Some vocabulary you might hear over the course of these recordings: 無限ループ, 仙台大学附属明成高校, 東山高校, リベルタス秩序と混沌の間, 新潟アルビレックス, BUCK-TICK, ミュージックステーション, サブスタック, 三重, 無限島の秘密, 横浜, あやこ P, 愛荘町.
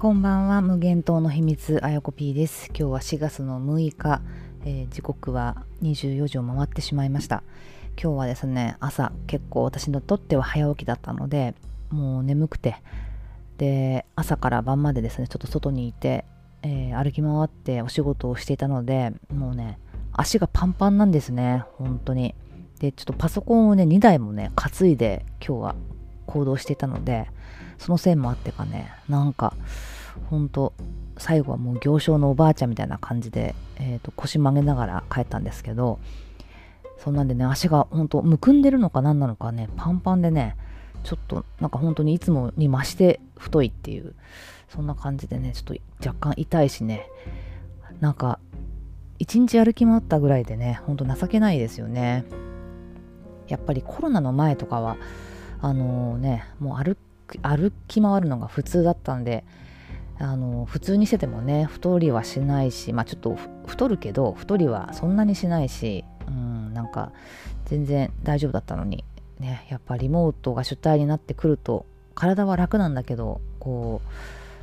こんばんは、無限島の秘密、あやこ P です。今日は4月の6日、時刻は24時を回ってしまいました。今日はですね、朝結構私にとっては早起きだったので、もう眠くて、で朝から晩までですね、ちょっと外にいて、歩き回ってお仕事をしていたので、もうね足がパンパンなんですね、本当に。でちょっとパソコンをね2台もね担いで今日は行動していたので、そのせいもあってかね、なんかほんと最後はもう行商のおばあちゃんみたいな感じで、腰曲げながら帰ったんですけど、そんなんでね足がほんとむくんでるのか何なのかね、パンパンでね、ちょっとなんか本当にいつもに増して太いっていう、そんな感じでね、ちょっと若干痛いしね、なんか一日歩き回ったぐらいでね、ほんと情けないですよね。やっぱりコロナの前とかはもう歩き回るのが普通だったんで、普通にしててもね太りはしないし、まあちょっと太るけど太りはそんなにしないし、なんか全然大丈夫だったのにね、やっぱリモートが主体になってくると体は楽なんだけど、こ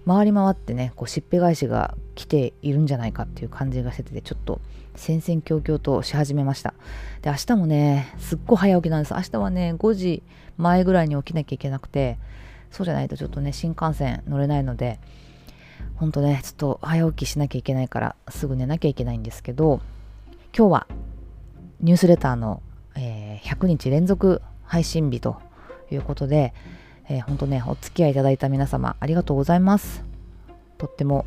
う回り回ってね、こうしっぺ返しが来ているんじゃないかっていう感じがしてて、ちょっと戦々恐々とし始めました。で明日もねすっごい早起きなんです。明日はね5時前ぐらいに起きなきゃいけなくて、そうじゃないとちょっとね新幹線乗れないので、ほんとねちょっと早起きしなきゃいけないからすぐ寝なきゃいけないんですけど、今日はニュースレターの、100日連続配信日ということで、ほんとねお付き合いいただいた皆様ありがとうございます。とっても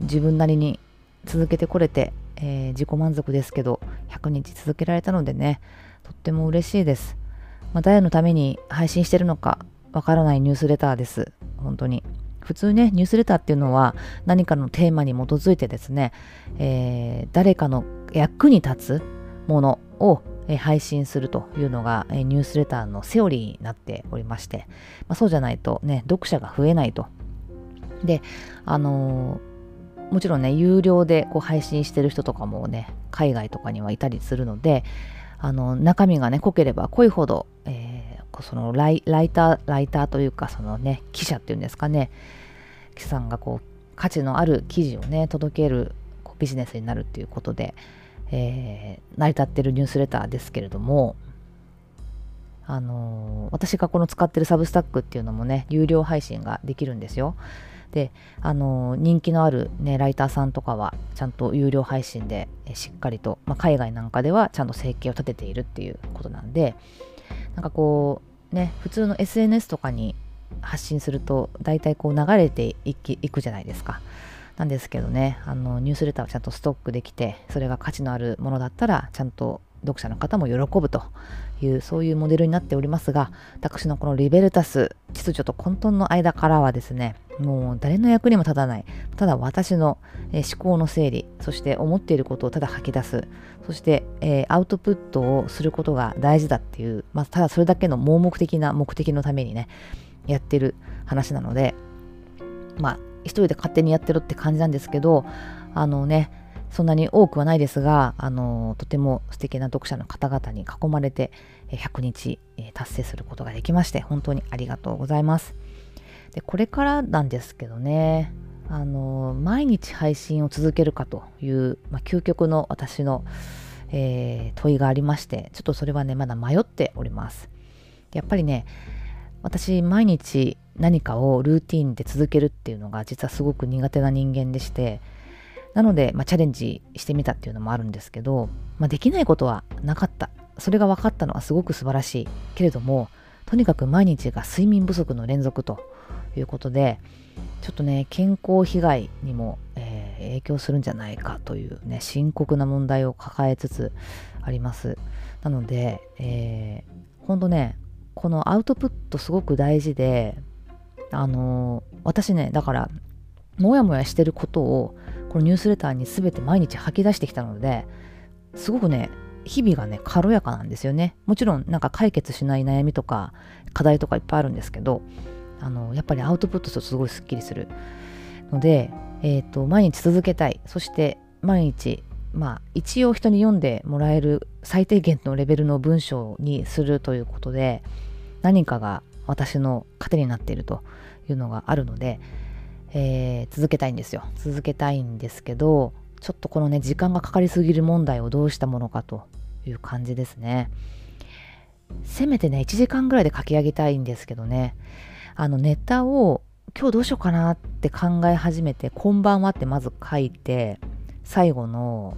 自分なりに続けてこれて、自己満足ですけど100日続けられたのでね、とっても嬉しいです。まあ、誰のために配信してるのかわからないニュースレターです。本当に普通ねニュースレターっていうのは何かのテーマに基づいてですね、誰かの役に立つものを配信するというのがニュースレターのセオリーになっておりまして、そうじゃないとね読者が増えないと。でもちろんね有料でこう配信してる人とかもね海外とかにはいたりするので、中身がね濃ければ濃いほど、そのライターというか、そのね記者っていうんですかね、記者さんがこう価値のある記事をね届けるこうビジネスになるっていうことで、成り立ってるニュースレターですけれども、私がこの使ってるサブスタックっていうのもね有料配信ができるんですよ。で人気のある、ね、ライターさんとかはちゃんと有料配信でしっかりと、海外なんかではちゃんと生計を立てているっていうことなんで、なんかこうね普通の SNS とかに発信すると大体こう流れていくじゃないですか。なんですけどね、ニュースレターをちゃんとストックできて、それが価値のあるものだったらちゃんと読者の方も喜ぶという、そういうモデルになっておりますが、私のこのリベルタス秩序と混沌の間からはですね、もう誰の役にも立たない、ただ私の思考の整理、そして思っていることをただ吐き出す、そして、アウトプットをすることが大事だっていう、ただそれだけの盲目的な目的のためにねやってる話なので、一人で勝手にやってろって感じなんですけど、そんなに多くはないですが、とても素敵な読者の方々に囲まれて100日達成することができまして、本当にありがとうございます。でこれからなんですけどね、毎日配信を続けるかという、究極の私の、問いがありまして、ちょっとそれはねまだ迷っております。やっぱりね私毎日何かをルーティンで続けるっていうのが実はすごく苦手な人間でして、なので、チャレンジしてみたっていうのもあるんですけど、できないことはなかった、それが分かったのはすごく素晴らしいけれども、とにかく毎日が睡眠不足の連続ということで、ちょっとね健康被害にも、影響するんじゃないかというね深刻な問題を抱えつつあります。なので、ほんとねこのアウトプットすごく大事で、私ねだからもやもやしてることをこのニュースレターに全て毎日吐き出してきたので、すごくね日々がね軽やかなんですよね。もちろんなんか解決しない悩みとか課題とかいっぱいあるんですけど、やっぱりアウトプットするとすごいスッキリするので、毎日続けたい、そして毎日一応人に読んでもらえる最低限のレベルの文章にするということで、何かが私の糧になっているというのがあるので、続けたいんですよ。続けたいんですけど、ちょっとこのね時間がかかりすぎる問題をどうしたものかという感じですね。せめてね1時間ぐらいで書き上げたいんですけどね、ネタを今日どうしようかなって考え始めて、こんばんはってまず書いて、最後の、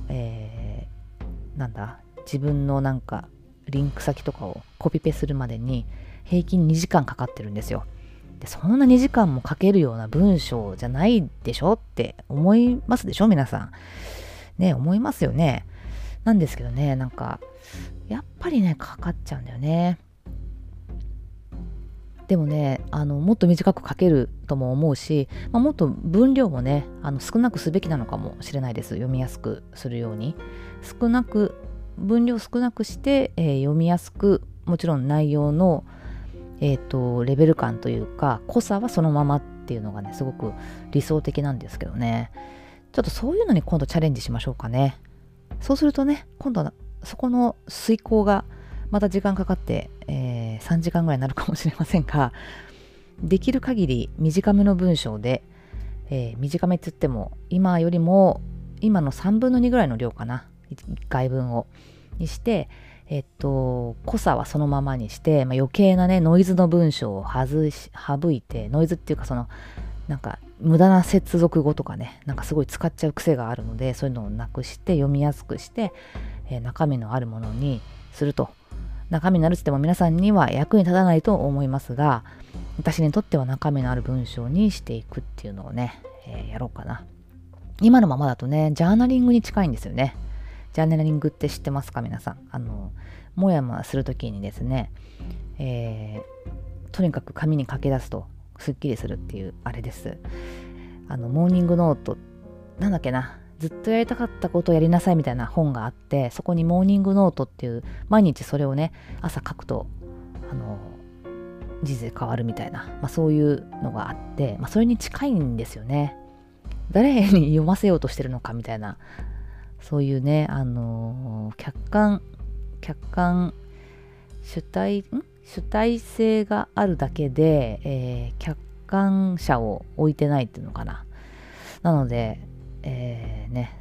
自分のなんかリンク先とかをコピペするまでに平均2時間かかってるんですよ。でそんな2時間もかけるような文章じゃないでしょって思いますでしょ皆さんね、思いますよね。なんですけどね、なんかやっぱりねかかっちゃうんだよね。でもねもっと短く書けるとも思うし、もっと分量もね少なくすべきなのかもしれないです。読みやすくするように少なく分量少なくして、読みやすく、もちろん内容の、レベル感というか濃さはそのままっていうのがねすごく理想的なんですけどね、ちょっとそういうのに今度チャレンジしましょうかね。そうするとね今度はそこの遂行がまた時間かかって、3時間ぐらいになるかもしれませんが、できる限り短めの文章で、短めっつっても今よりも今の3分の2ぐらいの量かな、1回分をにして、濃さはそのままにして、余計なねノイズの文章を省いて、ノイズっていうかそのなんか無駄な接続語とかね、なんかすごい使っちゃう癖があるので、そういうのをなくして読みやすくして、中身のあるものにすると、中身になるって言っても皆さんには役に立たないと思いますが、私にとっては中身のある文章にしていくっていうのをね、やろうかな。今のままだとねジャーナリングに近いんですよね。ジャーナリングって知ってますか皆さん。もやもやするときにですね、とにかく紙に書き出すとすっきりするっていうあれです。モーニングノートなんだっけな、ずっとやりたかったことをやりなさいみたいな本があって、そこにモーニングノートっていう毎日それをね朝書くと人生変わるみたいな、そういうのがあって、それに近いんですよね。誰に読ませようとしてるのかみたいな、そういうね、客観主体性があるだけで、客観者を置いてないっていうのかな。なので、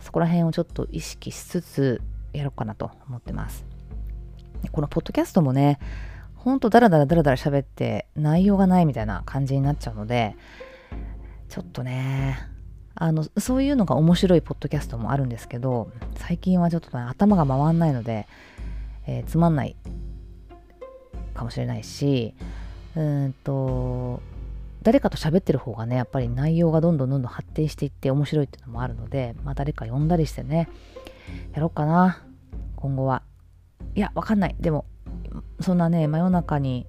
そこら辺をちょっと意識しつつやろうかなと思ってます。このポッドキャストもね、ほんとだらだら喋って内容がないみたいな感じになっちゃうので、ちょっとね、そういうのが面白いポッドキャストもあるんですけど、最近はちょっと、頭が回んないので、つまんないかもしれないし、誰かと喋ってる方がねやっぱり内容がどんどん発展していって面白いっていうのもあるので、誰か呼んだりしてねやろうかな今後は。いやわかんない。でもそんなね真夜中に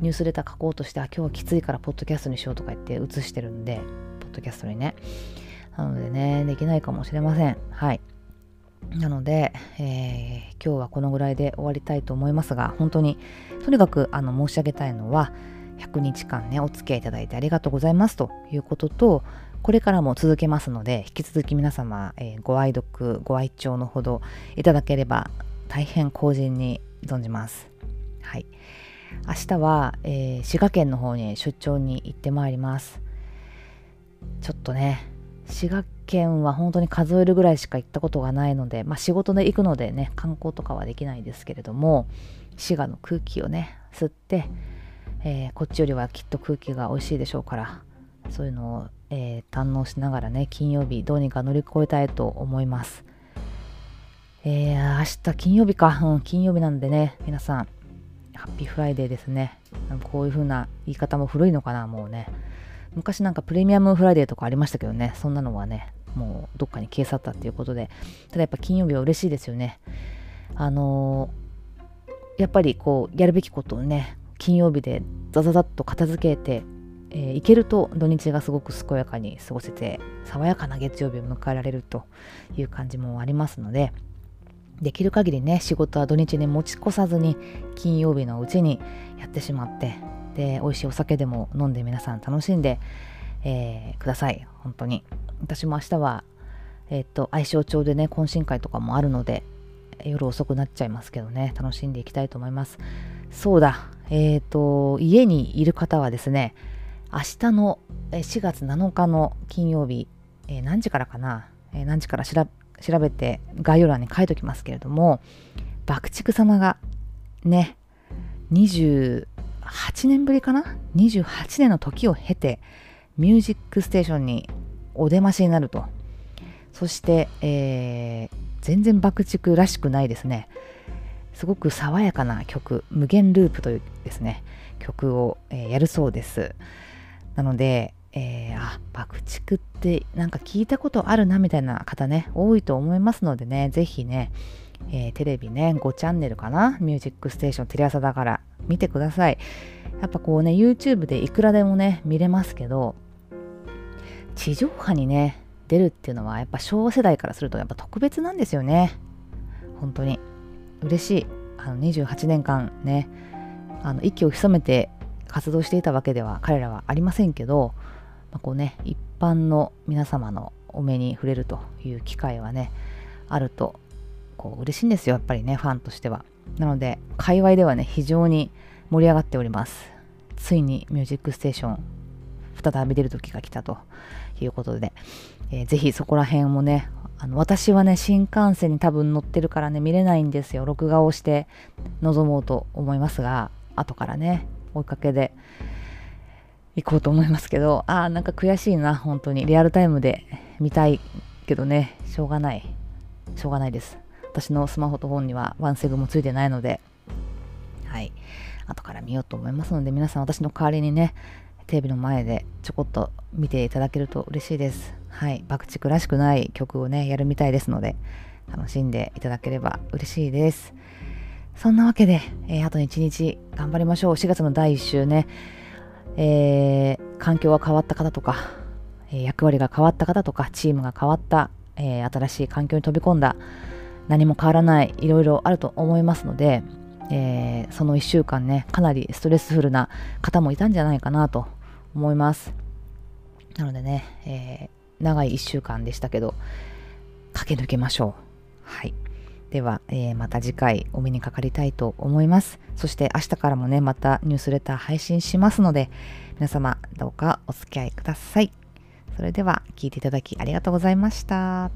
ニュースレター書こうとして、今日はきついからポッドキャストにしようとか言って映してるんで、ポッドキャストにね、なのでねできないかもしれません。はい、なので、今日はこのぐらいで終わりたいと思いますが、本当にとにかく申し上げたいのは、100日間ねお付き合いいただいてありがとうございますということと、これからも続けますので引き続き皆様、ご愛読ご愛聴のほどいただければ大変幸甚に存じます。はい、明日は、滋賀県の方に出張に行ってまいります。ちょっとね滋賀県は本当に数えるぐらいしか行ったことがないので、仕事で行くのでね観光とかはできないですけれども、滋賀の空気をね吸って、こっちよりはきっと空気が美味しいでしょうから、そういうのを、堪能しながらね金曜日どうにか乗り越えたいと思います。明日金曜日か、金曜日なんでね皆さんハッピーフライデーですね。こういう風な言い方も古いのかな、もうね昔なんかプレミアムフライデーとかありましたけどね、そんなのはねもうどっかに消え去ったっていうことで、ただやっぱ金曜日は嬉しいですよね。やっぱりこうやるべきことをね金曜日でザッと片付けていけると、土日がすごく健やかに過ごせて爽やかな月曜日を迎えられるという感じもありますので、できる限りね仕事は土日に持ち越さずに金曜日のうちにやってしまって、で美味しいお酒でも飲んで皆さん楽しんで、ください。本当に私も明日は、愛荘町でね懇親会とかもあるので夜遅くなっちゃいますけどね楽しんでいきたいと思います。そうだ、家にいる方はですね明日の4月7日の金曜日、何時からかな、何時から調べて概要欄に書いておきますけれども、BUCK-TICK様がね、28年ぶりかな、28年の時を経てミュージックステーションにお出ましになると。そして、全然BUCK-TICKらしくないですね。すごく爽やかな曲、無限ループというですね、曲を、やるそうです。なので、BUCK-TICKってなんか聞いたことあるなみたいな方ね、多いと思いますのでね、ぜひね、テレビね、5チャンネルかな、ミュージックステーションテレ朝だから見てください。やっぱこうね、YouTube でいくらでもね、見れますけど、地上波にね、出るっていうのはやっぱ昭和世代からするとやっぱ特別なんですよね。本当に嬉しい。28年間ね、息を潜めて活動していたわけでは彼らはありませんけど、まあ、こうね、一般の皆様のお目に触れるという機会はね、あるとこう嬉しいんですよ、やっぱりね、ファンとしては。なので界隈ではね、非常に盛り上がっております。ついにミュージックステーション再び出る時が来たということで、ぜひそこら辺もね、私はね、新幹線に多分乗ってるからね、見れないんですよ。録画をして臨もうと思いますが、後からね、追いかけで行こうと思いますけど、なんか悔しいな、本当に。リアルタイムで見たいけどね、しょうがないです。私のスマホと本にはワンセグもついてないので、はい、後から見ようと思いますので、皆さん私の代わりにね、テレビの前でちょこっと見ていただけると嬉しいです。はい、BUCK-TICKらしくない曲をね、やるみたいですので、楽しんでいただければ嬉しいです。そんなわけで、あと1日頑張りましょう。4月の第1週ね、環境が変わった方とか、役割が変わった方とか、チームが変わった、新しい環境に飛び込んだ、何も変わらない、いろいろあると思いますので、その1週間ね、かなりストレスフルな方もいたんじゃないかなと思います。なのでね、長い1週間でしたけど、駆け抜けましょう。はい。では、また次回お目にかかりたいと思います。そして明日からもね、またニュースレター配信しますので、皆様どうかお付き合いください。それでは聞いていただきありがとうございました。